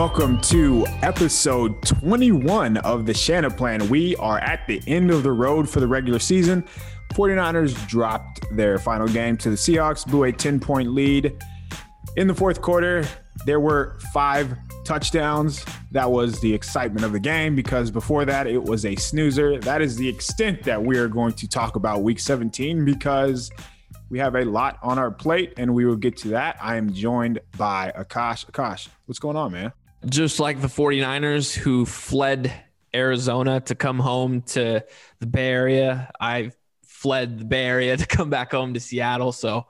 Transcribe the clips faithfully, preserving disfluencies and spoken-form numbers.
Welcome to episode twenty-one of the Shanaplan. We are at the end of the road for the regular season. forty-niners dropped their final game to the Seahawks, blew a ten-point lead. In the fourth quarter, there were five touchdowns. That was the excitement of the game because before that, it was a snoozer. That is the extent that we are going to talk about Week seventeen because we have a lot on our plate, and we will get to that. I am joined by Akash. Akash, what's going on, man? Just like the forty-niners who fled Arizona to come home to the Bay Area, I fled the Bay Area to come back home to Seattle. So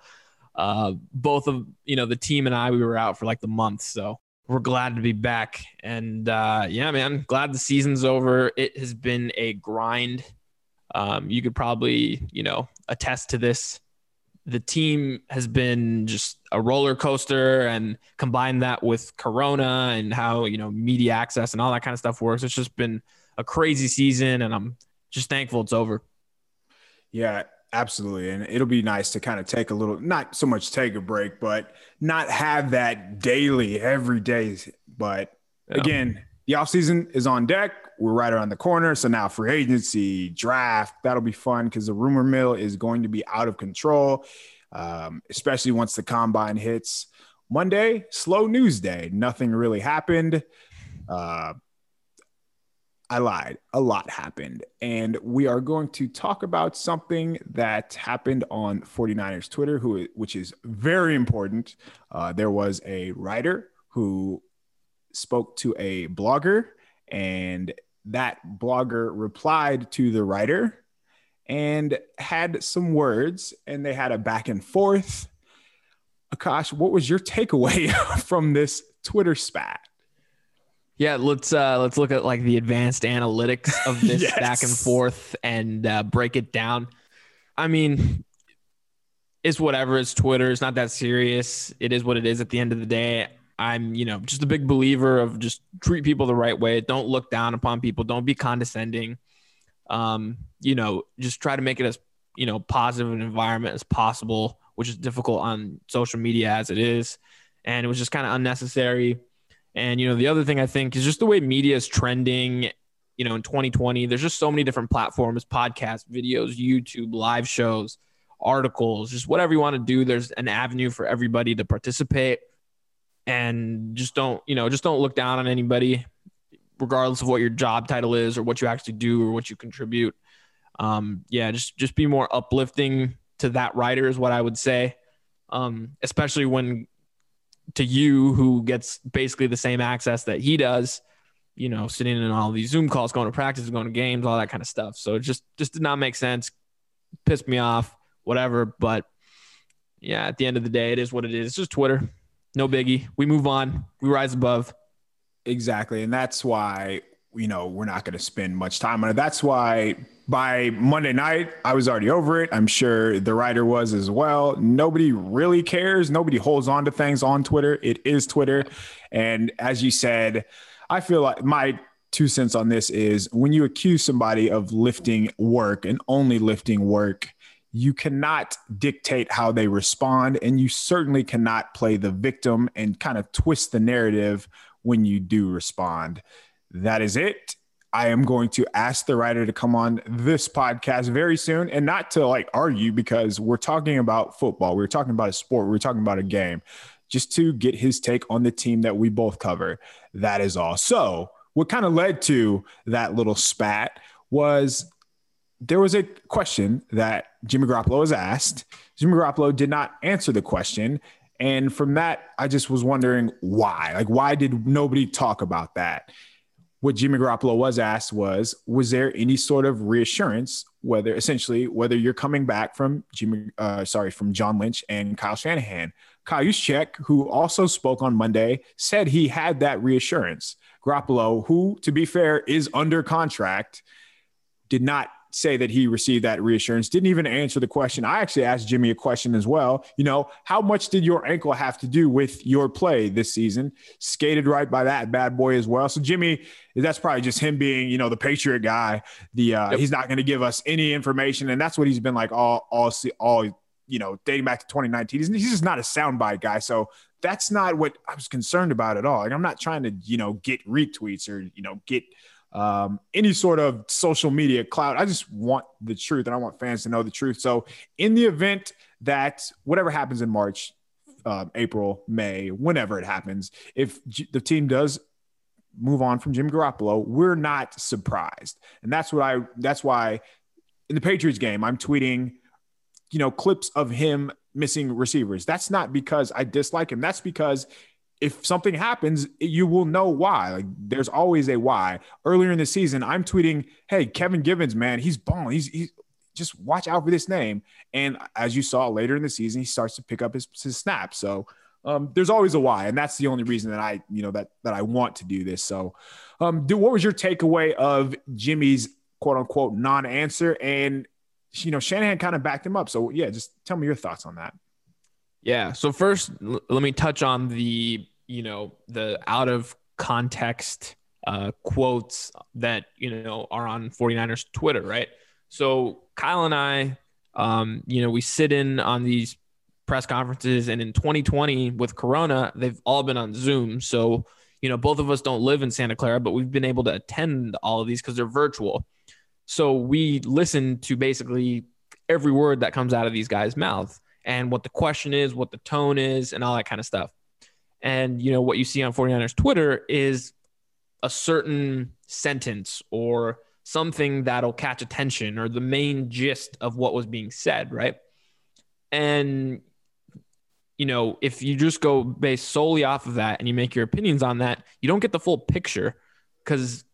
uh, both of, you know, the team and I, we were out for like the month. So we're glad to be back. And uh, yeah, man, glad the season's over. It has been a grind. Um, you could probably, you know, attest to this. The team has been just a roller coaster, and combine that with Corona and how, you know, media access and all that kind of stuff works. It's just been a crazy season, and I'm just thankful it's over. Yeah, absolutely. And it'll be nice to kind of take a little, not so much take a break, but not have that daily every day. But yeah. Again, the offseason is on deck. We're right around the corner. So now free agency, draft, that'll be fun because the rumor mill is going to be out of control, um, especially once the combine hits. Monday, slow news day. Nothing really happened. Uh, I lied. A lot happened. And we are going to talk about something that happened on forty-niners Twitter, who, which is very important. Uh, there was a writer who spoke to a blogger, and that blogger replied to the writer and had some words, and they had a back and forth. Akash, what was your takeaway from this Twitter spat? Yeah, let's uh, let's look at like the advanced analytics of this yes. back and forth and uh, break it down. I mean, it's whatever. It's Twitter. It's not that serious. It is what it is at the end of the day. I'm, you know, just a big believer of just treat people the right way. Don't look down upon people. Don't be condescending. Um, you know, just try to make it as, you know, positive an environment as possible, which is difficult on social media as it is. And it was just kind of unnecessary. And, you know, the other thing I think is just the way media is trending, you know, in twenty twenty, there's just so many different platforms, podcasts, videos, YouTube, live shows, articles, just whatever you want to do. There's an avenue for everybody to participate. And just don't, you know, just don't look down on anybody, regardless of what your job title is or what you actually do or what you contribute. Um, yeah, just just be more uplifting to that writer is what I would say, um, especially when to you who gets basically the same access that he does, you know, sitting in all these Zoom calls, going to practice, going to games, all that kind of stuff. So it just, just did not make sense, pissed me off, whatever. But yeah, at the end of the day, it is what it is. It's just Twitter. No biggie. We move on. We rise above. Exactly. And that's why, you know, we're not going to spend much time on it. That's why by Monday night, I was already over it. I'm sure the writer was as well. Nobody really cares. Nobody holds on to things on Twitter. It is Twitter. And as you said, I feel like my two cents on this is when you accuse somebody of lifting work and only lifting work, you cannot dictate how they respond, and you certainly cannot play the victim and kind of twist the narrative when you do respond. That is it. I am going to ask the writer to come on this podcast very soon, and not to like argue because we're talking about football. We're talking about a sport. We're talking about a game, just to get his take on the team that we both cover. That is all. So what kind of led to that little spat was there was a question that Jimmy Garoppolo was asked. Jimmy Garoppolo did not answer the question. And from that, I just was wondering why. Like, why did nobody talk about that? What Jimmy Garoppolo was asked was, was there any sort of reassurance, whether essentially whether you're coming back from Jimmy, uh, sorry, from John Lynch and Kyle Shanahan? Kyle Juszczyk, who also spoke on Monday, said he had that reassurance. Garoppolo, who, to be fair, is under contract, did not say that he received that reassurance, didn't even answer the question. I actually asked Jimmy a question as well. You know, how much did your ankle have to do with your play this season? Skated right by that bad boy as well. So Jimmy, that's probably just him being, you know, the Patriot guy. The uh, yep. He's not going to give us any information. And that's what he's been like all, all, all you know, dating back to twenty nineteen. He's, he's just not a soundbite guy. So that's not what I was concerned about at all. Like, I'm not trying to, you know, get retweets or, you know, get um, any sort of social media clout. I just want the truth, and I want fans to know the truth. So in the event that whatever happens in March, um, April, May, whenever it happens, if G- the team does move on from Jimmy Garoppolo, we're not surprised. And that's what I, that's why in the Patriots game, I'm tweeting, you know, clips of him missing receivers. That's not because I dislike him. That's because if something happens, you will know why. Like, there's always a why. Earlier in the season, I'm tweeting, hey, Kevin Givens, man, he's balling. He's, he's just watch out for this name. And as you saw later in the season, he starts to pick up his, his snaps. So Um, there's always a why, and that's the only reason that I, you know, that that I want to do this. So, um, dude, what was your takeaway of Jimmy's quote unquote non-answer? And you know, Shanahan kind of backed him up. So, yeah, just tell me your thoughts on that. Yeah. So first, l- let me touch on the, you know, the out of context uh, quotes that, you know, are on forty-niners Twitter, right? So Kyle and I, um, you know, we sit in on these press conferences, and in twenty twenty with Corona, they've all been on Zoom. So, you know, both of us don't live in Santa Clara, but we've been able to attend all of these because they're virtual. So we listen to basically every word that comes out of these guys' mouth and what the question is, what the tone is, and all that kind of stuff. And, you know, what you see on forty-niners Twitter is a certain sentence or something that'll catch attention or the main gist of what was being said, right? And, you know, if you just go based solely off of that and you make your opinions on that, you don't get the full picture because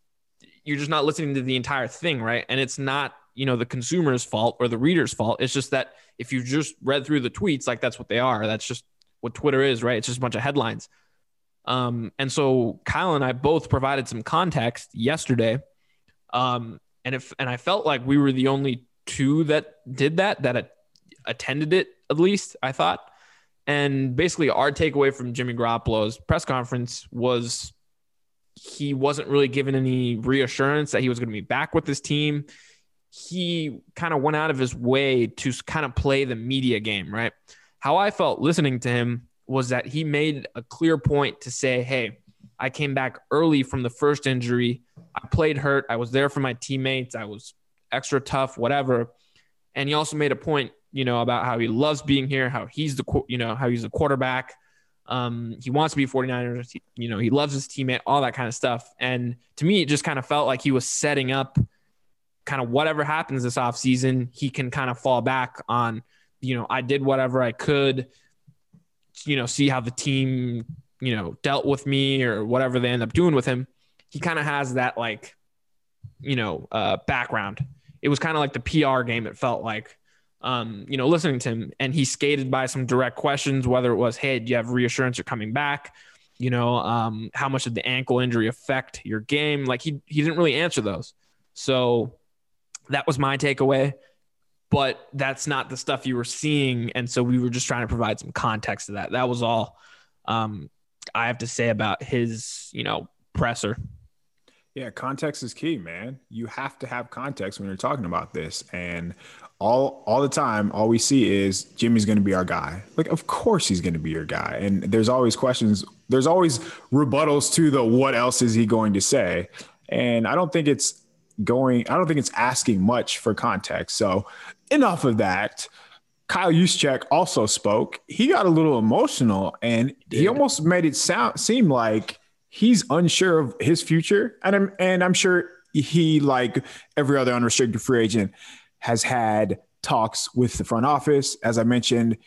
you're just not listening to the entire thing, right? And it's not, you know, the consumer's fault or the reader's fault. It's just that if you just read through the tweets, like that's what they are. That's just what Twitter is, right? It's just a bunch of headlines. Um, and so Kyle and I both provided some context yesterday. Um, and if, and I felt like we were the only two that did that, that attended it at least, I thought. And basically our takeaway from Jimmy Garoppolo's press conference was he wasn't really given any reassurance that he was going to be back with his team. He kind of went out of his way to kind of play the media game, right? How I felt listening to him was that he made a clear point to say, hey, I came back early from the first injury. I played hurt. I was there for my teammates. I was extra tough, whatever. And he also made a point, you know, about how he loves being here, how he's the, you know, how he's the quarterback. Um, he wants to be forty-niners. He, you know, he loves his teammate, all that kind of stuff. And to me, it just kind of felt like he was setting up kind of whatever happens this offseason, he can kind of fall back on, you know, I did whatever I could, you know, see how the team, you know, dealt with me or whatever they end up doing with him. He kind of has that, like, you know, uh, background. It was kind of like the P R game, it felt like. Um, you know, listening to him, and he skated by some direct questions, whether it was, hey, do you have reassurance you're coming back? You know, um, how much did the ankle injury affect your game? Like he, he didn't really answer those. So that was my takeaway, but that's not the stuff you were seeing. And so we were just trying to provide some context to that. That was all, um, I have to say about his, you know, presser. Yeah. Context is key, man. You have to have context when you're talking about this. And all, all the time, all we see is Jimmy's going to be our guy. Like, of course he's going to be your guy. And there's always questions. There's always rebuttals to the, what else is he going to say? And I don't think it's going, I don't think it's asking much for context. So enough of that. Kyle Juszczyk also spoke. He got a little emotional and he yeah. almost made it sound seem like he's unsure of his future. And I'm, and I'm sure he, like every other unrestricted free agent, has had talks with the front office. As I mentioned,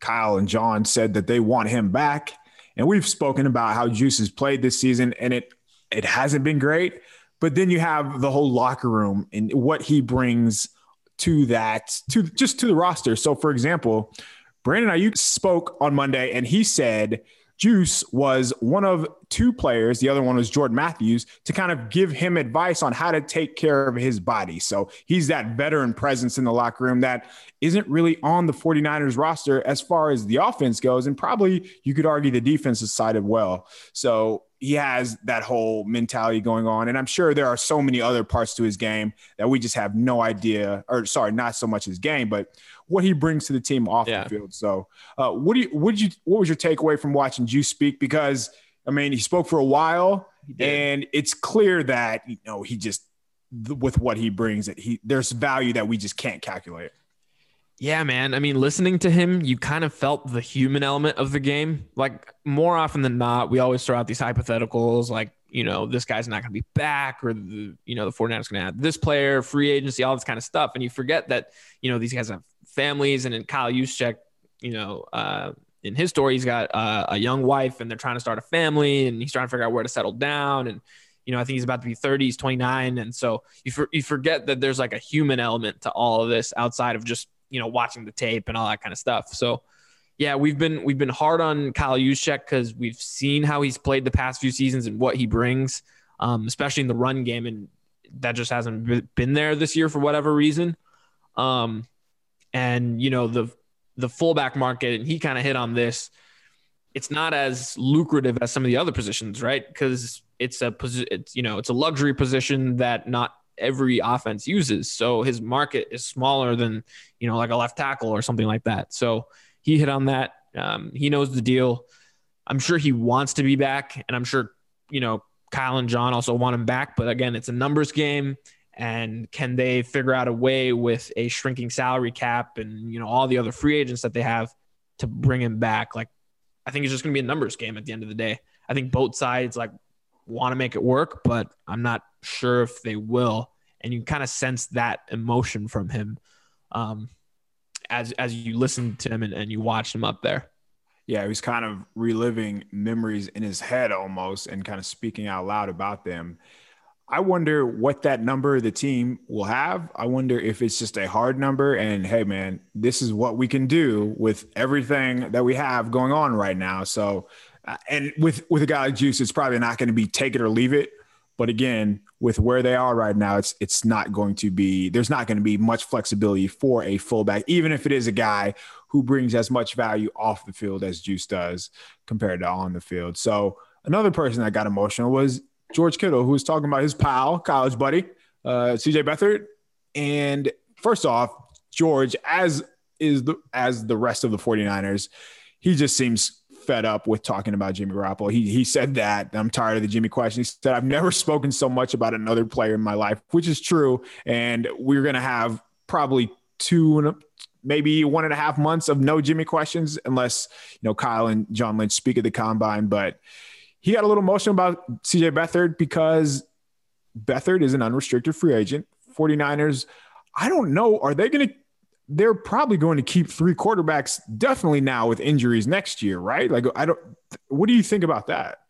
Kyle and John said that they want him back. And we've spoken about how Juice has played this season, and it, it hasn't been great. But then you have the whole locker room and what he brings to that, to just to the roster. So, for example, Brandon Ayuk spoke on Monday, and he said Juice was one of two players, the other one was Jordan Matthews, to kind of give him advice on how to take care of his body. So he's that veteran presence in the locker room that isn't really on the forty-niners roster as far as the offense goes, and probably you could argue the defensive side as well. So he has that whole mentality going on. And I'm sure there are so many other parts to his game that we just have no idea, or sorry, not so much his game, but what he brings to the team off yeah. the field. So uh, what do you, what did you, what was your takeaway from watching Juice speak? Because I mean, he spoke for a while and it's clear that, you know, he just, with what he brings, that he there's value that we just can't calculate. Yeah, man. I mean, listening to him, you kind of felt the human element of the game. Like, more often than not, we always throw out these hypotheticals like, you know, this guy's not going to be back, or, the, you know, the forty-niners going to have this player, free agency, all this kind of stuff. And you forget that, you know, these guys have families. And then Kyle Juszczyk, you know, uh, in his story, he's got uh, a young wife and they're trying to start a family and he's trying to figure out where to settle down. And, you know, I think he's about to be thirty, he's twenty-nine. And so you, for, you forget that there's like a human element to all of this outside of just, you know, watching the tape and all that kind of stuff. So yeah, we've been, we've been hard on Kyle Juszczyk because we've seen how he's played the past few seasons and what he brings, um, especially in the run game. And that just hasn't been there this year for whatever reason. Um, and you know, the, the fullback market, and he kind of hit on this, it's not as lucrative as some of the other positions, right? Cause it's a, it's, you know, it's a luxury position that not every offense uses. So his market is smaller than, you know, like a left tackle or something like that. So he hit on that. Um, he knows the deal. I'm sure he wants to be back, and I'm sure, you know, Kyle and John also want him back, but again, it's a numbers game. And can they figure out a way with a shrinking salary cap and, you know, all the other free agents that they have to bring him back? Like, I think it's just going to be a numbers game at the end of the day. I think both sides like want to make it work, but I'm not sure if they will. And you kind of sense that emotion from him um, as as you listen to him and, and you watch him up there. Yeah, he was kind of reliving memories in his head almost and kind of speaking out loud about them. I wonder what that number the team will have. I wonder if it's just a hard number and, hey, man, this is what we can do with everything that we have going on right now. So, uh, and with, with a guy like Juice, it's probably not going to be take it or leave it. But again, with where they are right now, it's it's not going to be – there's not going to be much flexibility for a fullback, even if it is a guy who brings as much value off the field as Juice does compared to on the field. So another person that got emotional was George Kittle, who was talking about his pal, college buddy, uh, C J. Beathard. And first off, George, as is the, as the rest of the forty-niners, he just seems – fed up with talking about Jimmy Garoppolo. He he said that I'm tired of the Jimmy question. He said, I've never spoken so much about another player in my life, which is true. And we're going to have probably two, maybe one and a half months of no Jimmy questions, unless, you know, Kyle and John Lynch speak at the combine. But he got a little emotional about C J. Beathard because Beathard is an unrestricted free agent. forty-niners, I don't know, are they going to they're probably going to keep three quarterbacks definitely now with injuries next year, right? Like, I don't, what do you think about that?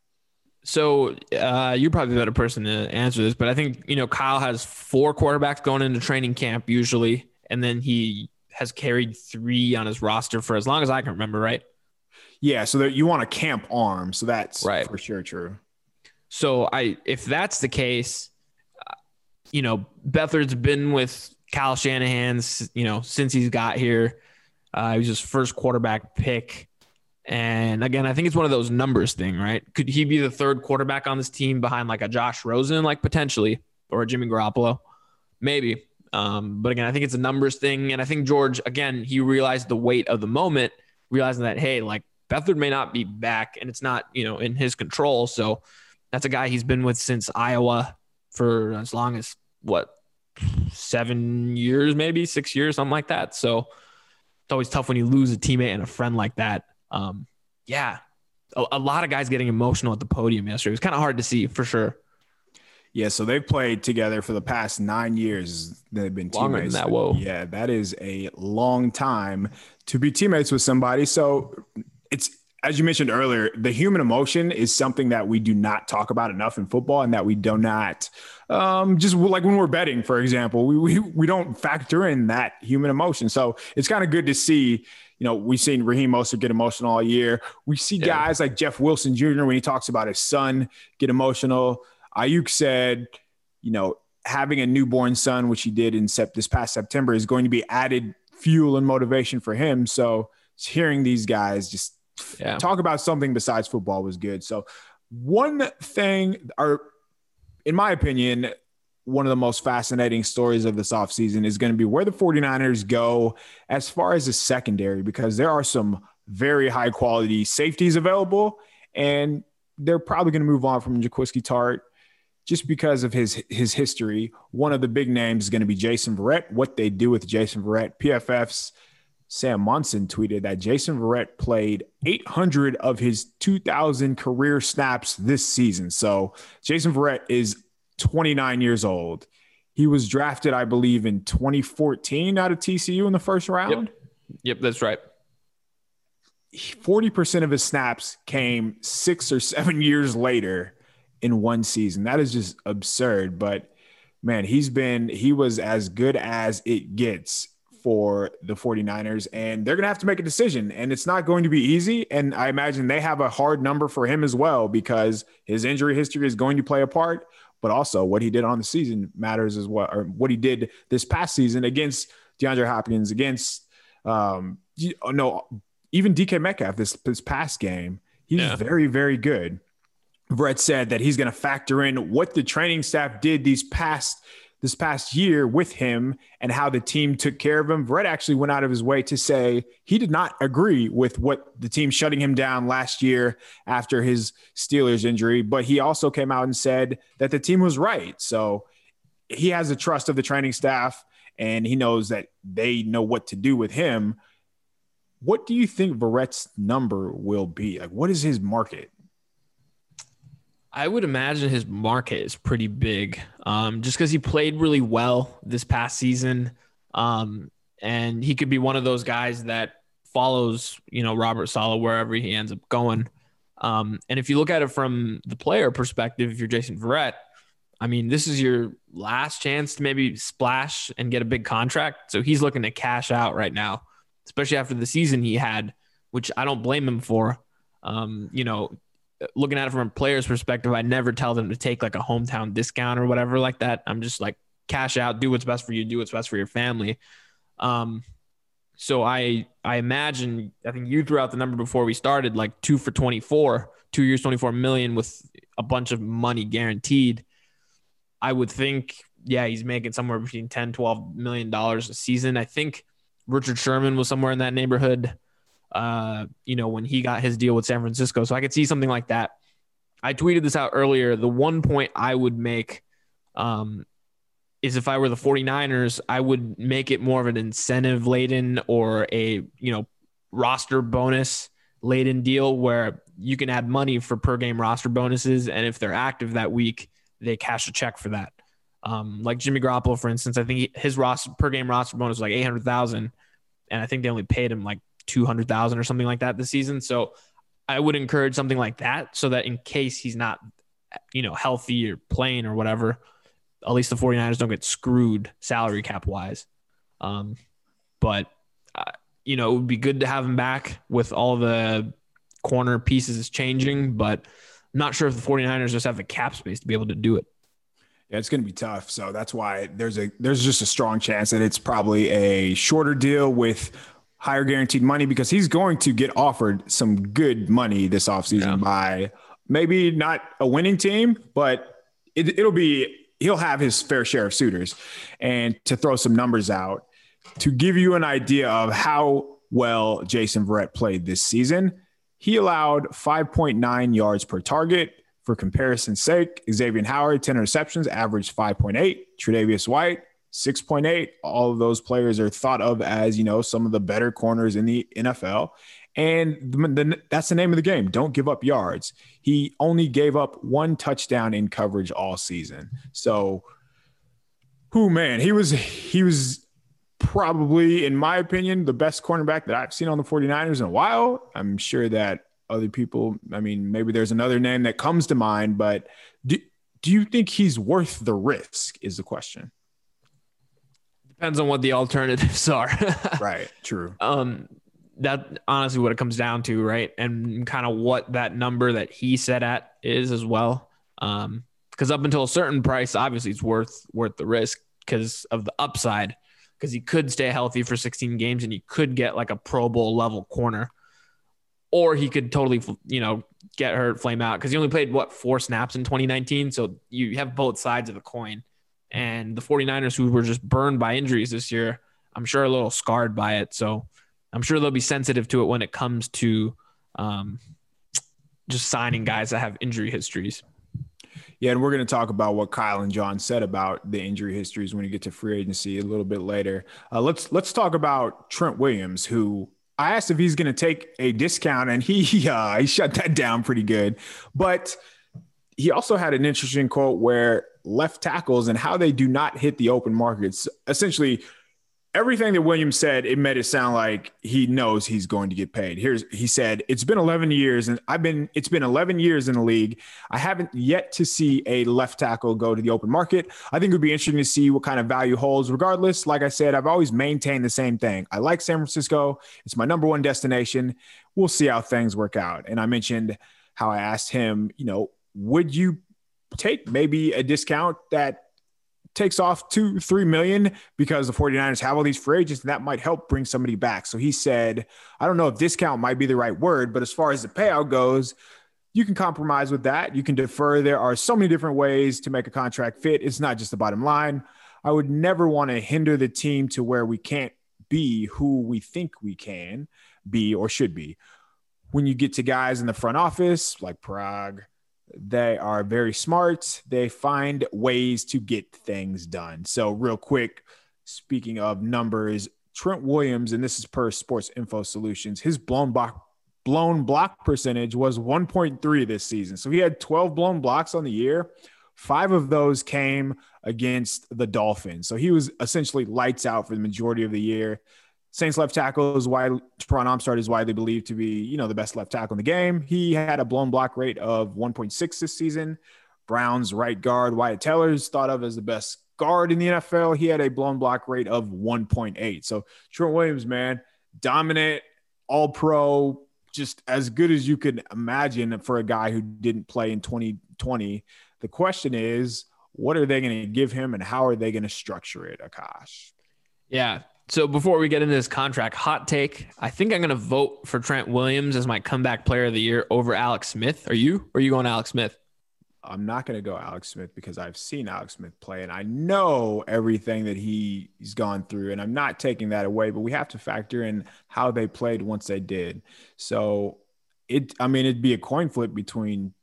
So uh, you're probably the better person to answer this, but I think, you know, Kyle has four quarterbacks going into training camp usually. And then he has carried three on his roster for as long as I can remember. Right. Yeah. So that you want a camp arm. So that's right. For sure. True. So I, if that's the case, you know, Beathard's been with Kyle Shanahan's, you know, since he's got here. Uh, he was his first quarterback pick. And again, I think it's one of those numbers thing, right? Could he be the third quarterback on this team behind like a Josh Rosen, like potentially, or a Jimmy Garoppolo? Maybe. Um, but again, I think it's a numbers thing. And I think George, again, he realized the weight of the moment, realizing that, hey, like Beathard may not be back and it's not, you know, in his control. So that's a guy he's been with since Iowa for as long as what, seven years, maybe six years, something like that. So it's always tough when you lose a teammate and a friend like that. Um, yeah. A, a lot of guys getting emotional at the podium yesterday. It was kind of hard to see for sure. Yeah. So they've played together for the past nine years. They've been longer teammates. Than that, whoa. Yeah. That is a long time to be teammates with somebody. So it's, as you mentioned earlier, the human emotion is something that we do not talk about enough in football, and that we do not um, just like when we're betting, for example, we, we, we don't factor in that human emotion. So it's kind of good to see, you know, we've seen Raheem Mostert get emotional all year. We see yeah. guys like Jeff Wilson Junior when he talks about his son get emotional. Ayuk said, you know, having a newborn son, which he did in sep- this past September, is going to be added fuel and motivation for him. So hearing these guys just, Yeah. talk about something besides football was good. So One thing, or in my opinion, one of the most fascinating stories of this offseason is going to be where the 49ers go as far as the secondary, because there are some very high quality safeties available, and they're probably going to move on from Jaquiski Tart just because of his his history. One of the big names is going to be Jason Verrett. What they do with Jason Verrett, P F F's Sam Monson tweeted that Jason Verrett played eight hundred of his two thousand career snaps this season. So Jason Verrett is twenty-nine years old. He was drafted, I believe, in twenty fourteen out of T C U in the first round. Yep, yep, that's right. forty percent of his snaps came six or seven years later in one season. That is just absurd. But, man, he's been – he was as good as it gets for the 49ers, and they're going to have to make a decision, and it's not going to be easy. And I imagine they have a hard number for him as well, because his injury history is going to play a part, but also what he did on the season matters as well, or what he did this past season against DeAndre Hopkins, against um, – no, even D K Metcalf this, this past game. He's yeah. very, very good. Brett said that he's going to factor in what the training staff did these past – this past year with him and how the team took care of him. Verrett actually went out of his way to say he did not agree with what the team shutting him down last year after his Steelers injury, but he also came out and said that the team was right. So he has the trust of the training staff, and he knows that they know what to do with him. What do you think Verrett's number will be? Like, what is his market? I would imagine his market is pretty big, um, just because he played really well this past season, um, and he could be one of those guys that follows, you know, Robert Saleh wherever he ends up going. Um, and if you look at it from the player perspective, if you're Jason Verrett, I mean, this is your last chance to maybe splash and get a big contract. So he's looking to cash out right now, especially after the season he had, which I don't blame him for. Um, you know, looking at it from a player's perspective, I never tell them to take like a hometown discount or whatever like that. I'm just like, cash out, do what's best for you, do what's best for your family. Um, so I, I imagine, I think you threw out the number before we started, like two for twenty-four, two years, twenty-four million with a bunch of money guaranteed. I would think, yeah, he's making somewhere between ten, twelve million dollars a season. I think Richard Sherman was somewhere in that neighborhood, uh, you know, when he got his deal with San Francisco. So I could see something like that. I tweeted this out earlier. The one point I would make, um, is if I were the 49ers, I would make it more of an incentive laden or a, you know, roster bonus laden deal where you can add money for per game roster bonuses. And if they're active that week, they cash a check for that. Um, like Jimmy Garoppolo, for instance, I think his roster per game roster bonus was like eight hundred thousand. And I think they only paid him like two hundred thousand or something like that this season. So I would encourage something like that so that in case he's not, you know, healthy or playing or whatever, at least the 49ers don't get screwed salary cap wise. Um, but, uh, you know, it would be good to have him back with all the corner pieces changing, but I'm not sure if the 49ers just have the cap space to be able to do it. Yeah, it's going to be tough. So that's why there's a, there's just a strong chance that it's probably a shorter deal with higher guaranteed money, because he's going to get offered some good money this offseason yeah. by maybe not a winning team, but it, it'll be, he'll have his fair share of suitors. And to throw some numbers out to give you an idea of how well Jason Verrett played this season, he allowed five point nine yards per target. For comparison's sake, Xavier Howard, ten interceptions, averaged five point eight. Tre'Davious White, six point eight. All of those players are thought of as, you know, some of the better corners in the N F L. And the, the, that's the name of the game. Don't give up yards. He only gave up one touchdown in coverage all season. So, who man, he was, he was probably, in my opinion, the best cornerback that I've seen on the 49ers in a while. I'm sure that other people, I mean, maybe there's another name that comes to mind, but do, do you think he's worth the risk is the question. Depends on what the alternatives are. Right. True. Um, that honestly what it comes down to, right? And kind of what that number that he set at is as well. Um, because up until a certain price, obviously it's worth worth the risk because of the upside. Because he could stay healthy for sixteen games and he could get like a Pro Bowl level corner. or he could totally, you know, get hurt, flame out, because he only played, what, four snaps in twenty nineteen. So you have both sides of the coin. And the 49ers, who were just burned by injuries this year, I'm sure a little scarred by it. So I'm sure they'll be sensitive to it when it comes to um, just signing guys that have injury histories. Yeah, and we're going to talk about what Kyle and John said about the injury histories when you get to free agency a little bit later. Uh, let's let's talk about Trent Williams, who I asked if he's going to take a discount, and he uh, he shut that down pretty good. But he also had an interesting quote where left tackles and how they do not hit the open markets. Essentially, everything that Williams said, it made it sound like he knows he's going to get paid. Here's he said, "It's been eleven years, and I've been it's been eleven years in the league. I haven't yet to see a left tackle go to the open market. I think it would be interesting to see what kind of value holds. Regardless, like I said, I've always maintained the same thing. I like San Francisco. It's my number one destination. We'll see how things work out." And I mentioned how I asked him, you know, would you take maybe a discount that takes off two, three million because the 49ers have all these free agents, and that might help bring somebody back. So he said, I don't know if discount might be the right word, but as far as the payout goes, you can compromise with that. You can defer. There are so many different ways to make a contract fit. It's not just the bottom line. I would never want to hinder the team to where we can't be who we think we can be or should be. When you get to guys in the front office like Prague, they are very smart. They find ways to get things done. So real quick, speaking of numbers, Trent Williams, and this is per Sports Info Solutions, his blown block, blown block percentage was one point three this season. So he had twelve blown blocks on the year. Five of those came against the Dolphins. So he was essentially lights out for the majority of the year. Saints left tackle is why Teron Armstead is widely believed to be, you know, the best left tackle in the game. He had a blown block rate of one point six this season. Browns right guard Wyatt Teller is thought of as the best guard in the N F L. He had a blown block rate of one point eight. So Trent Williams, man, dominant, all pro, just as good as you could imagine for a guy who didn't play in twenty twenty. The question is, what are they going to give him and how are they going to structure it, Akash? Yeah. So before we get into this contract hot take, I think I'm going to vote for Trent Williams as my comeback player of the year over Alex Smith. Are you? Or are you going Alex Smith? I'm not going to go Alex Smith because I've seen Alex Smith play and I know everything that he, he's gone through, and I'm not taking that away, but we have to factor in how they played once they did. So it, I mean, it'd be a coin flip between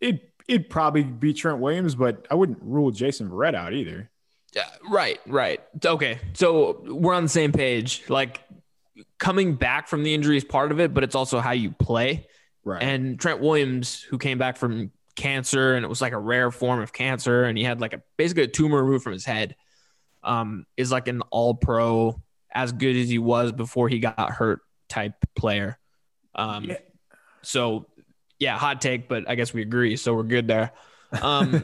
it. It'd probably be Trent Williams, but I wouldn't rule Jason Verrett out either. Yeah, right, right. Okay, so we're on the same page. Like, coming back from the injury is part of it, but it's also how you play. Right. And Trent Williams, who came back from cancer, and it was like a rare form of cancer, and he had like a basically a tumor removed from his head, um, is like an all-pro, as good as he was before he got hurt type player. Um, yeah. So, yeah, hot take, but I guess we agree, so we're good there. um,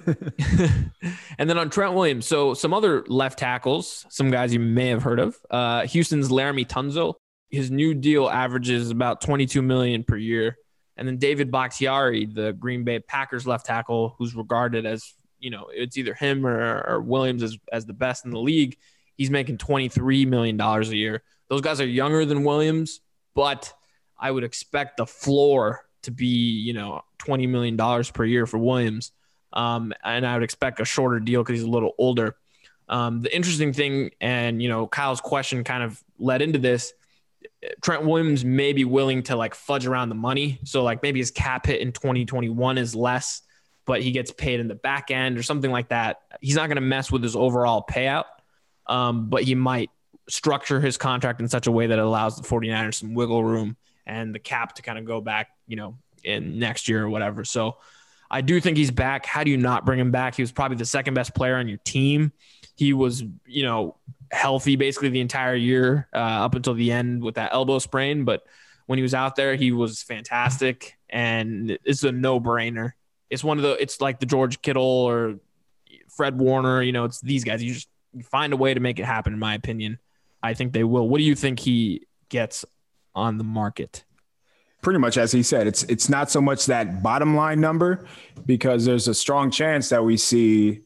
and then on Trent Williams, so some other left tackles, some guys you may have heard of, uh, Houston's Laramie Tunsil, his new deal averages about twenty-two million dollars per year. And then David Bakhtiari, the Green Bay Packers left tackle, who's regarded as, you know, it's either him or, or Williams as, as the best in the league. He's making twenty-three million dollars a year. Those guys are younger than Williams, but I would expect the floor to be, you know, twenty million dollars per year for Williams. Um, and I would expect a shorter deal because he's a little older. Um, the interesting thing, and, you know, Kyle's question kind of led into this, Trent Williams may be willing to like fudge around the money. So like maybe his cap hit in twenty twenty-one is less, but he gets paid in the back end or something like that. He's not going to mess with his overall payout, um, but he might structure his contract in such a way that it allows the 49ers some wiggle room and the cap to kind of go back, you know, in next year or whatever. So I do think he's back. How do you not bring him back? He was probably the second best player on your team. He was, you know, healthy basically the entire year uh, up until the end with that elbow sprain. But when he was out there, he was fantastic, and it's a no-brainer. It's one of the, it's like the George Kittle or Fred Warner. You know, it's these guys. You just find a way to make it happen. In my opinion, I think they will. What do you think he gets on the market? Pretty much as he said, it's it's not so much that bottom line number, because there's a strong chance that we see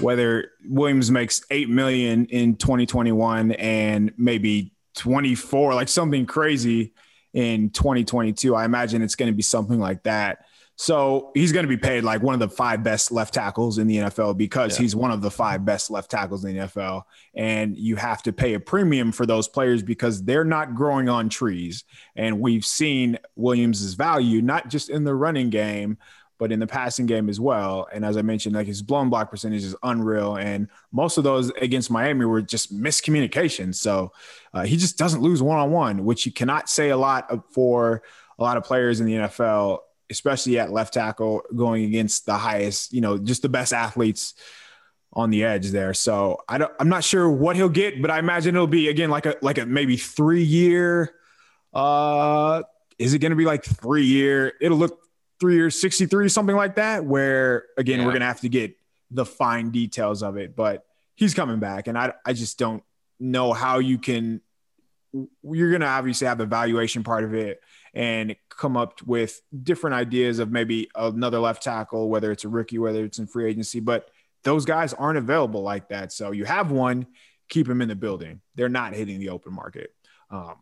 whether Williams makes eight million dollars in twenty twenty-one and maybe twenty-four, like something crazy, in twenty twenty-two. I imagine it's going to be something like that. So he's going to be paid like one of the five best left tackles in the N F L because yeah. he's one of the five best left tackles in the N F L. And you have to pay a premium for those players because they're not growing on trees. And we've seen Williams's value, not just in the running game, but in the passing game as well. And as I mentioned, like his blown block percentage is unreal. And most of those against Miami were just miscommunications. So uh, he just doesn't lose one-on-one, which you cannot say a lot of, for a lot of players in the N F L, especially at left tackle going against the highest, you know, just the best athletes on the edge there. So I don't, I'm not sure what he'll get, but I imagine it'll be again, like a, like a maybe three year, uh, is it going to be like three year? It'll look three years, sixty-three, something like that, where again, yeah. we're going to have to get the fine details of it, but he's coming back. And I, I just don't know how you can, you're going to obviously have the valuation part of it and come up with different ideas of maybe another left tackle, whether it's a rookie, whether it's in free agency, but those guys aren't available like that. So you have one, keep them in the building. They're not hitting the open market. Um,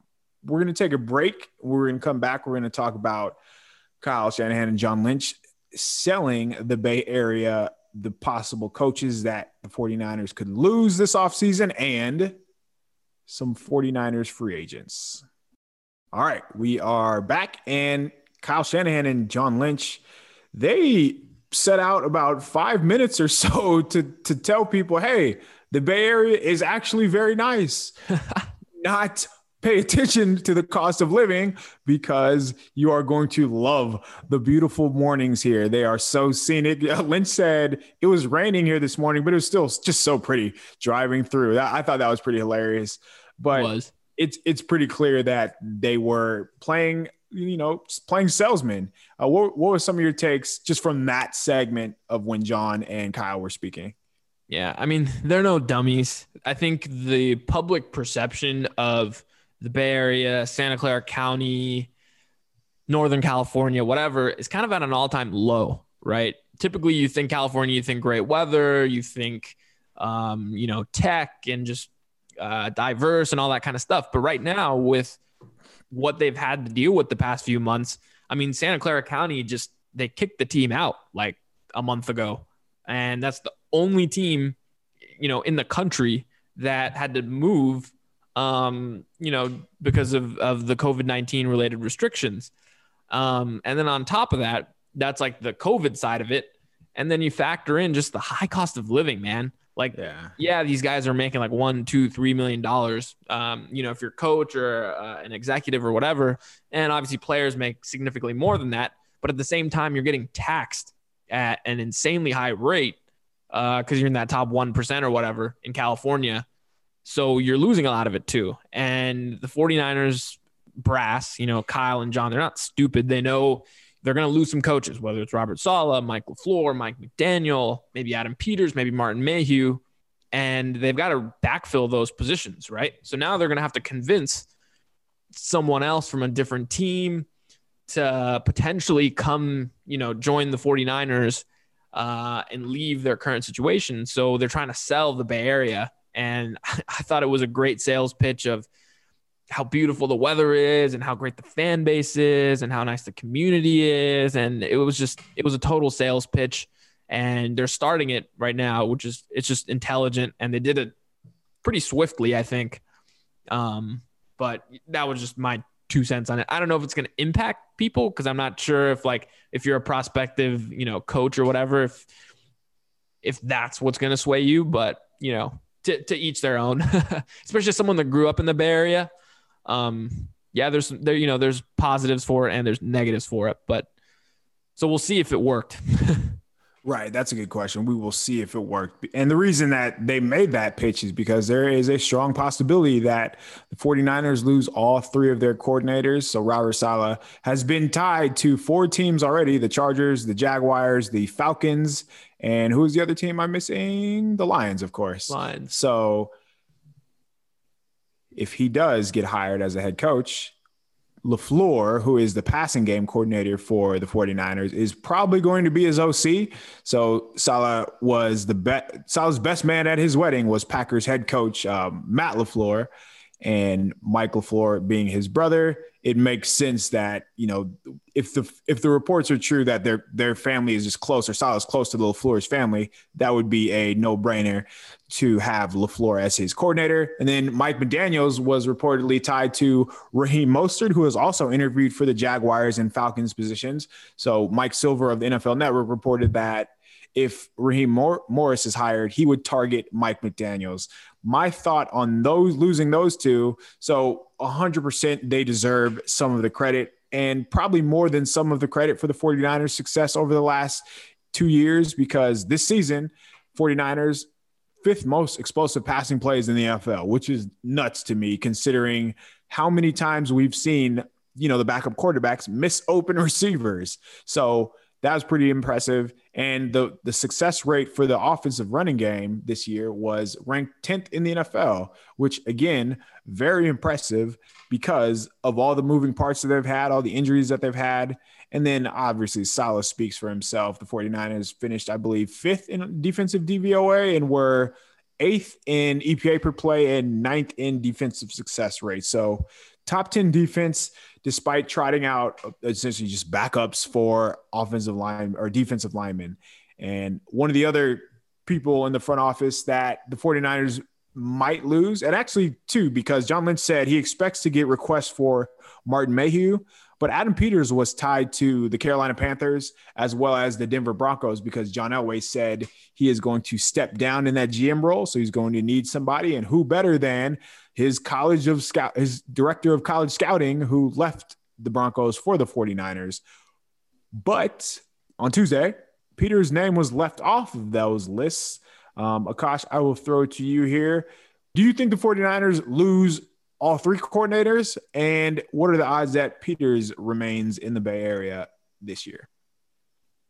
we're going to take a break. We're going to come back. We're going to talk about Kyle Shanahan and John Lynch selling the Bay Area, the possible coaches that the 49ers could lose this offseason, and some 49ers free agents. All right, we are back, and Kyle Shanahan and John Lynch, they set out about five minutes or so to, to tell people, hey, the Bay Area is actually very nice. Not pay attention to the cost of living because you are going to love the beautiful mornings here. They are so scenic. Lynch said it was raining here this morning, but it was still just so pretty driving through. I thought that was pretty hilarious. But it was. It's it's pretty clear that they were playing, you know, playing salesmen. Uh, what what were some of your takes just from that segment of when John and Kyle were speaking? Yeah, I mean, they're no dummies. I think the public perception of the Bay Area, Santa Clara County, Northern California, whatever, is kind of at an all-time low, right? Typically, you think California, you think great weather, you think, um, you know, tech and just Uh, diverse and all that kind of stuff. But right now, with what they've had to deal with the past few months, I mean, Santa Clara County just, they kicked the team out like a month ago. And that's the only team, you know, in the country that had to move, um, you know, because of, of the COVID nineteen related restrictions. Um, and then on top of that, that's like the COVID side of it. And then you factor in just the high cost of living, man. Like, yeah. yeah, these guys are making like one, two, three million dollars. Um, you know, if you're a coach or uh, an executive or whatever, and obviously players make significantly more than that. But at the same time, you're getting taxed at an insanely high rate because uh, you're in that top one percent or whatever in California. So you're losing a lot of it too. And the 49ers brass, you know, Kyle and John, they're not stupid. They know they're going to lose some coaches, whether it's Robert Saleh, Mike LaFleur, Mike McDaniel, maybe Adam Peters, maybe Martin Mayhew, and they've got to backfill those positions, right? So now they're going to have to convince someone else from a different team to potentially come, you know, join the 49ers uh, and leave their current situation. So they're trying to sell the Bay Area, and I thought it was a great sales pitch of how beautiful the weather is and how great the fan base is and how nice the community is. And it was just, it was a total sales pitch, and they're starting it right now, which is, it's just intelligent. And they did it pretty swiftly, I think. Um, but that was just my two cents on it. I don't know if it's going to impact people, 'cause I'm not sure if like, if you're a prospective, you know, coach or whatever, if, if that's what's going to sway you, but you know, to, to each their own, especially someone that grew up in the Bay Area. Um, yeah, there's there, you know, there's positives for it and there's negatives for it, but so we'll see if it worked. Right. That's a good question. We will see if it worked. And the reason that they made that pitch is because there is a strong possibility that the 49ers lose all three of their coordinators. So Robert Saleh has been tied to four teams already, the Chargers, the Jaguars, the Falcons, and who's the other team I'm missing? The Lions, of course. Lions. So if he does get hired as a head coach, LaFleur, who is the passing game coordinator for the 49ers, is probably going to be his O C. So Saleh was the be- Saleh's best man at his wedding was Packers head coach um, Matt LaFleur, and Mike LaFleur being his brother it makes sense that, you know, if the if the reports are true that their their family is just close, or Saleh's close to the LaFleur's family, that would be a no-brainer to have LaFleur as his coordinator. And then Mike McDaniels was reportedly tied to Raheem Mostert, who was also interviewed for the Jaguars and Falcons positions. So Mike Silver of the N F L Network reported that if Raheem Mor- Morris is hired, he would target Mike McDaniels. My thought on those losing those two, so one hundred percent they deserve some of the credit, and probably more than some of the credit for the 49ers' success over the last two years, because this season, 49ers, fifth most explosive passing plays in the N F L, which is nuts to me considering how many times we've seen, you know, the backup quarterbacks miss open receivers. So that was pretty impressive. And the, the success rate for the offensive running game this year was ranked tenth in the N F L, which, again, very impressive because of all the moving parts that they've had, all the injuries that they've had. And then, obviously, Saleh speaks for himself. The 49ers finished, I believe, fifth in defensive D V O A and were eighth in E P A per play and ninth in defensive success rate. So top ten defense, despite trotting out essentially just backups for offensive line or defensive linemen. And one of the other people in the front office that the 49ers might lose, and actually two, because John Lynch said he expects to get requests for Martin Mayhew, but Adam Peters was tied to the Carolina Panthers as well as the Denver Broncos, because John Elway said he is going to step down in that G M role. So he's going to need somebody, and who better than his college of scout, his director of college scouting, who left the Broncos for the 49ers. But on Tuesday, Peters' name was left off of those lists. Um, Akash, I will throw it to you here. Do you think the 49ers lose all three coordinators, and what are the odds that Peters remains in the Bay Area this year?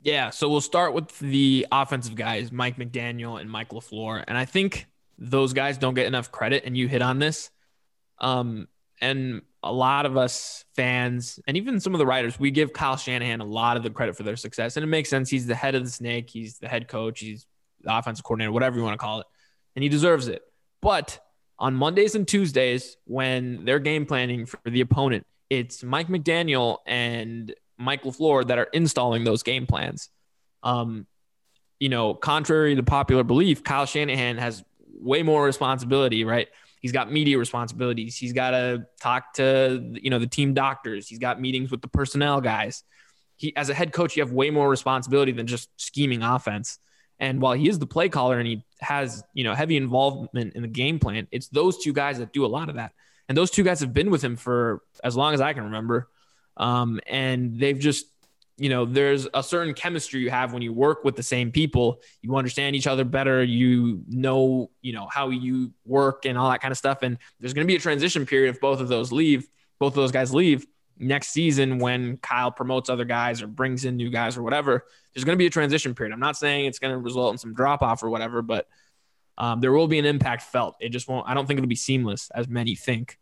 Yeah, so we'll start with the offensive guys, Mike McDaniel and Mike LaFleur, and I think those guys don't get enough credit, and you hit on this. Um, and a lot of us fans, and even some of the writers, we give Kyle Shanahan a lot of the credit for their success, and it makes sense. He's the head of the snake. He's the head coach. He's the offensive coordinator, whatever you want to call it, and he deserves it. But on Mondays and Tuesdays, when they're game planning for the opponent, it's Mike McDaniel and Mike LaFleur that are installing those game plans. Um, you know, contrary to popular belief, Kyle Shanahan has way more responsibility, right? He's got media responsibilities. He's got to talk to, you know, the team doctors. He's got meetings with the personnel guys. He, as a head coach, you have way more responsibility than just scheming offense. And while he is the play caller and he has, you know, heavy involvement in the game plan, it's those two guys that do a lot of that. And those two guys have been with him for as long as I can remember. Um, and they've just, you know, there's a certain chemistry you have when you work with the same people. You understand each other better. You know, you know, how you work and all that kind of stuff. And there's going to be a transition period if both of those leave, both of those guys leave next season, when Kyle promotes other guys or brings in new guys or whatever. There's going to be a transition period. I'm not saying it's going to result in some drop off or whatever, but um, there will be an impact felt. It just won't, I don't think it'll be seamless as many think.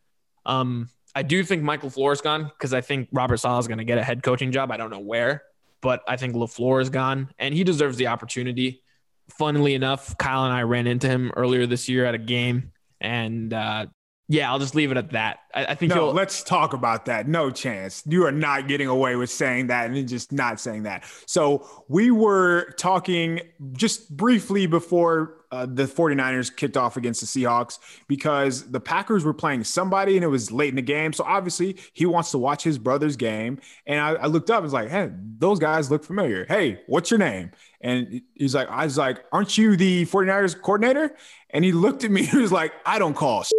Um, I do think Mike LaFleur is gone, because I think Robert Saleh is going to get a head coaching job. I don't know where, but I think LaFleur is gone, and he deserves the opportunity. Funnily enough, Kyle and I ran into him earlier this year at a game, and uh, yeah, I'll just leave it at that. I, I think no, let's talk about that. No chance. You are not getting away with saying that and just not saying that. So we were talking just briefly before uh, the 49ers kicked off against the Seahawks, because the Packers were playing somebody and it was late in the game. So obviously he wants to watch his brother's game. And I, I looked up and was like, hey, those guys look familiar. Hey, what's your name? And he's like, I was like, aren't you the 49ers coordinator? And he looked at me and he was like, I don't call shit.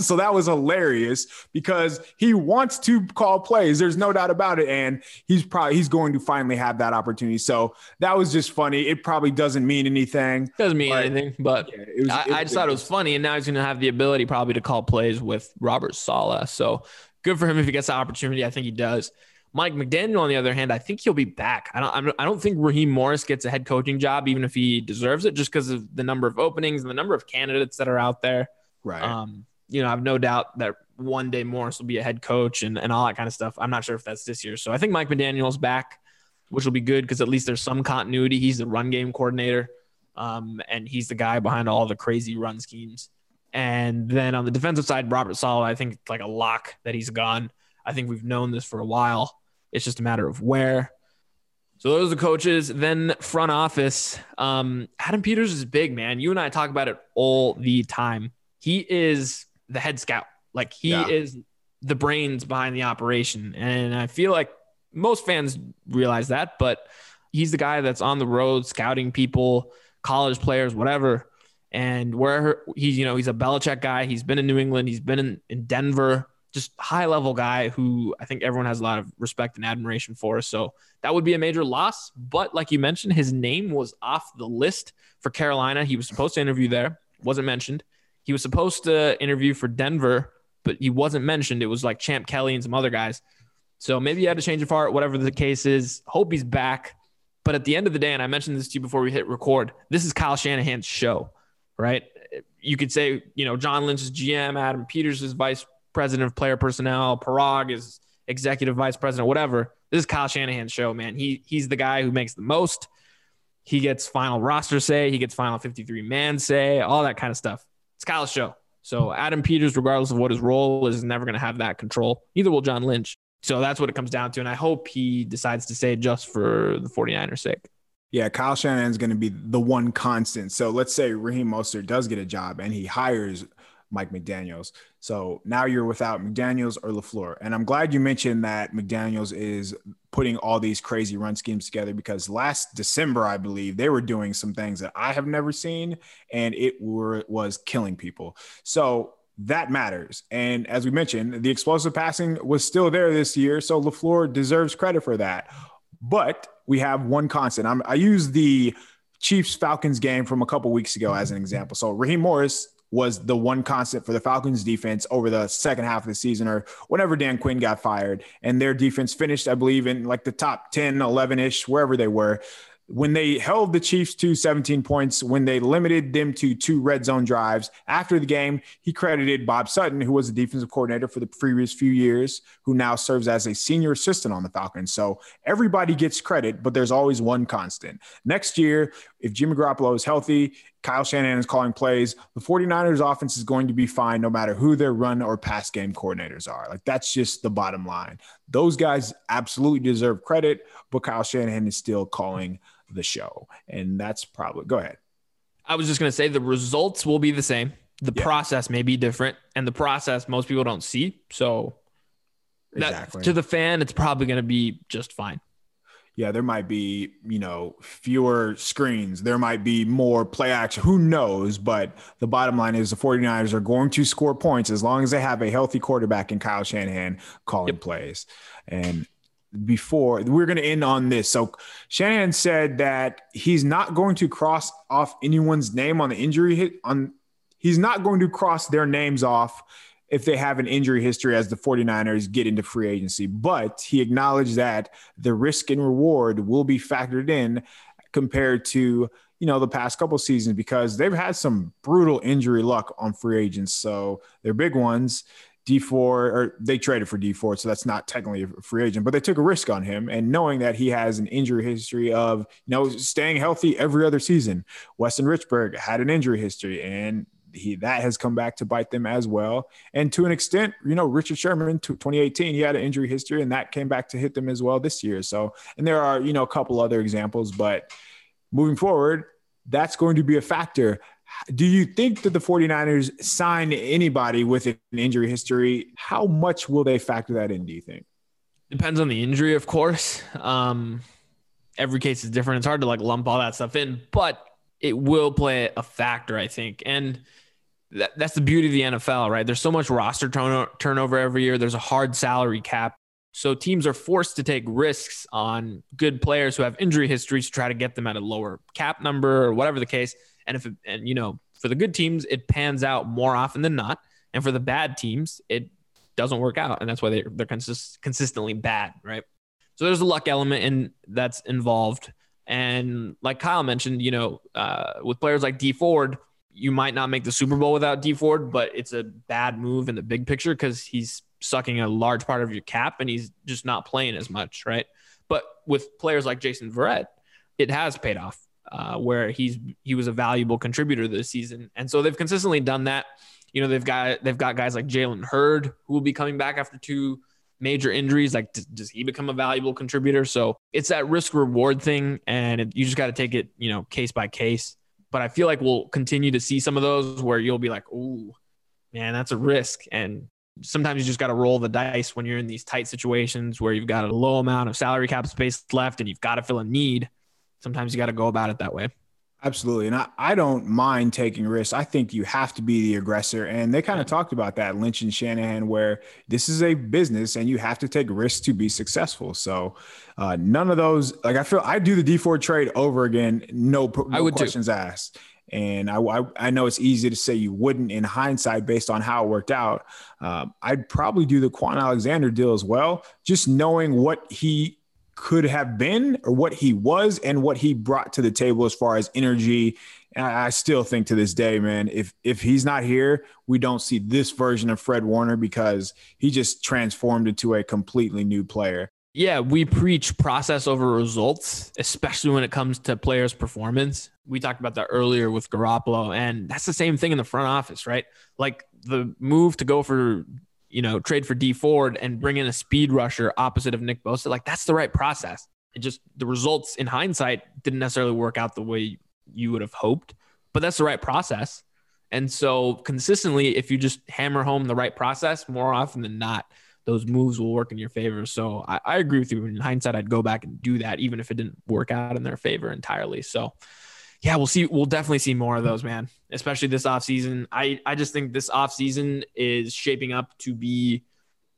So that was hilarious, because he wants to call plays. There's no doubt about it. And he's probably, he's going to finally have that opportunity. So that was just funny. It probably doesn't mean anything. Doesn't mean but, anything, but yeah, it was, I, it, I just it, thought it was funny. And now he's going to have the ability probably to call plays with Robert Saleh. So good for him if he gets the opportunity. I think he does. Mike McDaniel, on the other hand, I think he'll be back. I don't, I don't think Raheem Morris gets a head coaching job, even if he deserves it, just because of the number of openings and the number of candidates that are out there. Right. Um, You know, I've no doubt that one day Morris will be a head coach and, and all that kind of stuff. I'm not sure if that's this year. So I think Mike McDaniel's back, which will be good, because at least there's some continuity. He's the run game coordinator, um, and he's the guy behind all the crazy run schemes. And then on the defensive side, Robert Saleh, I think it's like a lock that he's gone. I think we've known this for a while. It's just a matter of where. So those are the coaches. Then front office. Um, Adam Peters is big, man. You and I talk about it all the time. He is the head scout. Like he yeah. is the brains behind the operation. And I feel like most fans realize that, but he's the guy that's on the road scouting people, college players, whatever. And where he's, you know, he's a Belichick guy. He's been in New England. He's been in, in Denver. Just high-level guy who I think everyone has a lot of respect and admiration for. So that would be a major loss. But like you mentioned, his name was off the list for Carolina. He was supposed to interview there. Wasn't mentioned. He was supposed to interview for Denver, but he wasn't mentioned. It was like Champ Kelly and some other guys. So maybe he had a change of heart, whatever the case is. Hope he's back. But at the end of the day, and I mentioned this to you before we hit record, this is Kyle Shanahan's show, right? You could say, you know, John Lynch is G M, Adam Peters is vice president of player personnel, Parag is executive vice president, whatever. This is Kyle Shanahan's show, man. He He's the guy who makes the most. He gets final roster say. He gets final fifty-three man say, all that kind of stuff. It's Kyle's show. So Adam Peters, regardless of what his role is, is never going to have that control. Neither will John Lynch. So that's what it comes down to. And I hope he decides to say it just for the 49ers' sake. Yeah, Kyle Shanahan's going to be the one constant. So let's say Raheem Mostert does get a job and he hires Mike McDaniels. So now you're without McDaniels or LaFleur. And I'm glad you mentioned that McDaniels is putting all these crazy run schemes together, because last December, I believe, they were doing some things that I have never seen, and it were, was killing people. So that matters. And as we mentioned, the explosive passing was still there this year. So LaFleur deserves credit for that. But we have one constant. I'm, I use the Chiefs Falcons game from a couple weeks ago as an example. So Raheem Morris was the one constant for the Falcons defense over the second half of the season, or whenever Dan Quinn got fired, and their defense finished, I believe, in like the top ten, eleven ish, wherever they were. When they held the Chiefs to seventeen points, when they limited them to two red zone drives after the game, he credited Bob Sutton, who was the defensive coordinator for the previous few years, who now serves as a senior assistant on the Falcons. So everybody gets credit, but there's always one constant. Next year, if Jimmy Garoppolo is healthy, Kyle Shanahan is calling plays, the 49ers offense is going to be fine no matter who their run or pass game coordinators are. Like, that's just the bottom line. Those guys absolutely deserve credit, but Kyle Shanahan is still calling the show. And that's probably, go ahead. I was just going to say the results will be the same. The yeah. process may be different, and the process most people don't see. So exactly. that, to the fan, it's probably going to be just fine. Yeah, there might be, you know, fewer screens. There might be more play action. Who knows? But the bottom line is the 49ers are going to score points as long as they have a healthy quarterback in Kyle Shanahan calling yep. plays. And before we're going to end on this. So Shanahan said that he's not going to cross off anyone's name on the injury hit on. He's not going to cross their names off if they have an injury history as the 49ers get into free agency. But he acknowledged that the risk and reward will be factored in compared to, you know, the past couple of seasons, because they've had some brutal injury luck on free agents. So their big ones, Dee Ford, or they traded for Dee Ford, so that's not technically a free agent, but they took a risk on him. And knowing that he has an injury history of, you know, staying healthy every other season, Weston Richburg had an injury history, and He that has come back to bite them as well. And to an extent, you know, Richard Sherman to twenty eighteen, he had an injury history, and that came back to hit them as well this year. So, and there are, you know, a couple other examples, but moving forward, that's going to be a factor. Do you think that the 49ers sign anybody with an injury history? How much will they factor that in, do you think? Depends on the injury, of course. Um, every case is different. It's hard to like lump all that stuff in, but it will play a factor, I think. And that, that's the beauty of the N F L, right? There's so much roster turno- turnover every year. There's a hard salary cap. So teams are forced to take risks on good players who have injury histories to try to get them at a lower cap number or whatever the case. And if, it, and you know, for the good teams, it pans out more often than not. And for the bad teams, it doesn't work out. And that's why they, they're consist- consistently bad, right? So there's a luck element in that's involved. And like Kyle mentioned, you know, uh, with players like Dee Ford, you might not make the Super Bowl without Dee Ford, but it's a bad move in the big picture because he's sucking a large part of your cap and he's just not playing as much, right? But with players like Jason Verrett, it has paid off uh, where he's he was a valuable contributor this season. And so they've consistently done that. You know, they've got they've got guys like Jalen Hurd, who will be coming back after two major injuries, like d- does he become a valuable contributor? So it's that risk reward thing, and it, you just got to take it, you know, case by case. But I feel like we'll continue to see some of those where you'll be like, ooh, man, that's a risk. And sometimes you just got to roll the dice when you're in these tight situations where you've got a low amount of salary cap space left and you've got to fill a need. Sometimes you got to go about it that way. Absolutely. And I, I don't mind taking risks. I think you have to be the aggressor. And they kind of talked about that, Lynch and Shanahan, where this is a business and you have to take risks to be successful. So uh, none of those, like I feel I do the Dee Ford trade over again. No, no I would questions too. asked. And I, I, I know it's easy to say you wouldn't in hindsight based on how it worked out. Um, I'd probably do the Quan Alexander deal as well. Just knowing what he could have been or what he was and what he brought to the table as far as energy. And I still think to this day, man, if if he's not here, we don't see this version of Fred Warner because he just transformed into a completely new player. Yeah, we preach process over results, especially when it comes to players' performance. We talked about that earlier with Garoppolo, and that's the same thing in the front office, right? Like the move to go for, you know, trade for Dee Ford and bring in a speed rusher opposite of Nick Bosa, like that's the right process. It just, the results in hindsight didn't necessarily work out the way you would have hoped, but that's the right process. And so consistently, if you just hammer home the right process, more often than not, those moves will work in your favor. So I, I agree with you. In hindsight, I'd go back and do that, even if it didn't work out in their favor entirely. So yeah, we'll see. We'll definitely see more of those, man, especially this offseason. I, I just think this offseason is shaping up to be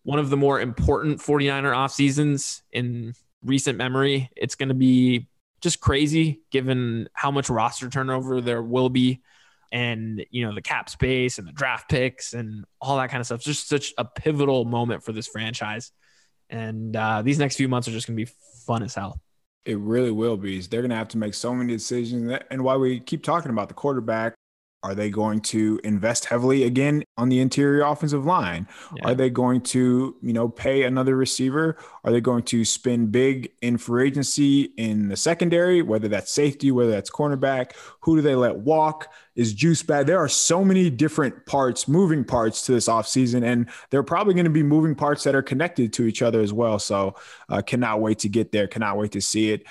one of the more important forty-niner off seasons in recent memory. It's going to be just crazy given how much roster turnover there will be. And, you know, the cap space and the draft picks and all that kind of stuff. It's just such a pivotal moment for this franchise. And uh, these next few months are just going to be fun as hell. It really will be. They're going to have to make so many decisions. And while we keep talking about the quarterback, are they going to invest heavily again on the interior offensive line? Yeah. Are they going to, you know, pay another receiver? Are they going to spend big in free agency in the secondary, whether that's safety, whether that's cornerback? Who do they let walk? Is Juice bad? There are so many different parts, moving parts to this offseason, and they're probably going to be moving parts that are connected to each other as well. So uh, cannot wait to get there. Cannot wait to see it.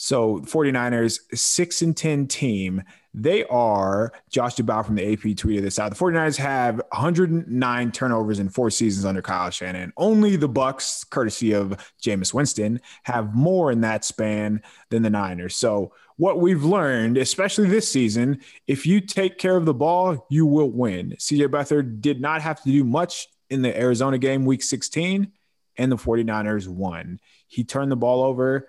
So forty-niners, six and ten team. They are, Josh Dubow from the A P tweeted this out. The forty-niners have one hundred nine turnovers in four seasons under Kyle Shanahan. Only the Bucks, courtesy of Jameis Winston, have more in that span than the Niners. So what we've learned, especially this season, if you take care of the ball, you will win. C J. Beathard did not have to do much in the Arizona game week sixteen, and the forty-niners won. He turned the ball over.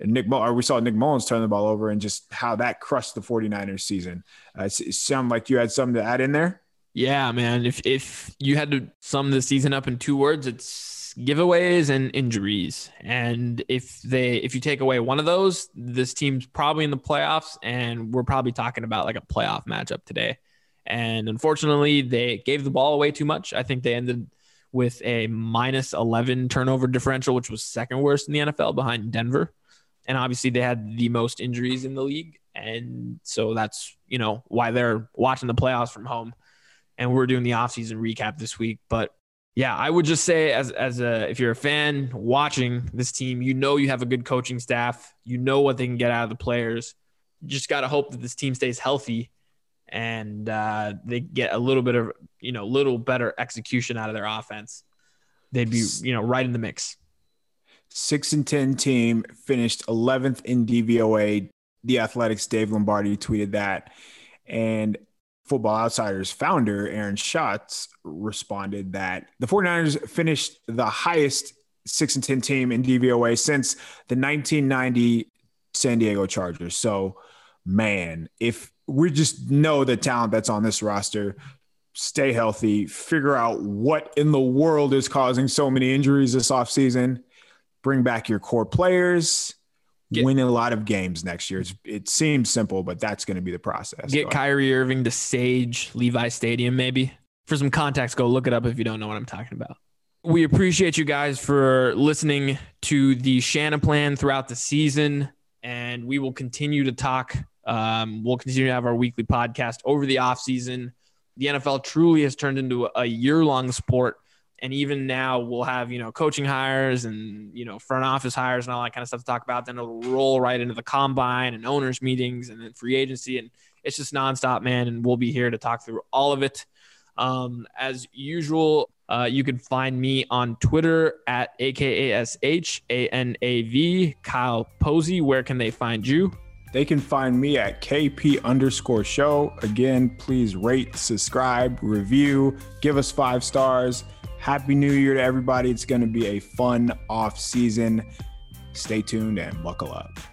And Nick, or we saw Nick Mullins turn the ball over, and just how that crushed the forty-niners season. Uh, it sounded like you had something to add in there. Yeah, man. If if you had to sum the season up in two words, it's giveaways and injuries. And if they if you take away one of those, this team's probably in the playoffs, and we're probably talking about like a playoff matchup today. And unfortunately, they gave the ball away too much. I think they ended with a minus eleven turnover differential, which was second worst in the N F L behind Denver. And obviously they had the most injuries in the league. And so that's, you know, why they're watching the playoffs from home, and we're doing the offseason recap this week. But yeah, I would just say as, as a, if you're a fan watching this team, you know, you have a good coaching staff, you know what they can get out of the players. You just got to hope that this team stays healthy and uh, they get a little bit of, you know, little better execution out of their offense. They'd be, you know, right in the mix. six and ten team, finished eleventh in D V O A. The Athletic's Dave Lombardi tweeted that. And Football Outsiders founder Aaron Schatz responded that the forty-niners finished the highest six and ten team in D V O A since the nineteen ninety San Diego Chargers. So, man, if we just know the talent that's on this roster – stay healthy, figure out what in the world is causing so many injuries this offseason, bring back your core players, get, win a lot of games next year. It's, it seems simple, but that's going to be the process. Get so, Kyrie Irving to sage Levi Stadium, maybe. For some context, go look it up if you don't know what I'm talking about. We appreciate you guys for listening to the Shanaplan throughout the season, and we will continue to talk. Um, we'll continue to have our weekly podcast over the offseason. The N F L truly has turned into a year-long sport. And even now we'll have, you know, coaching hires and, you know, front office hires and all that kind of stuff to talk about. Then it'll roll right into the combine and owners meetings and then free agency. And it's just nonstop, man. And we'll be here to talk through all of it. Um, as usual, uh, you can find me on Twitter at A K A S H A N A V, Kyle Posey. Where can they find you? They can find me at K P underscore show. Again, please rate, subscribe, review, give us five stars. Happy New Year to everybody. It's going to be a fun off season. Stay tuned and buckle up.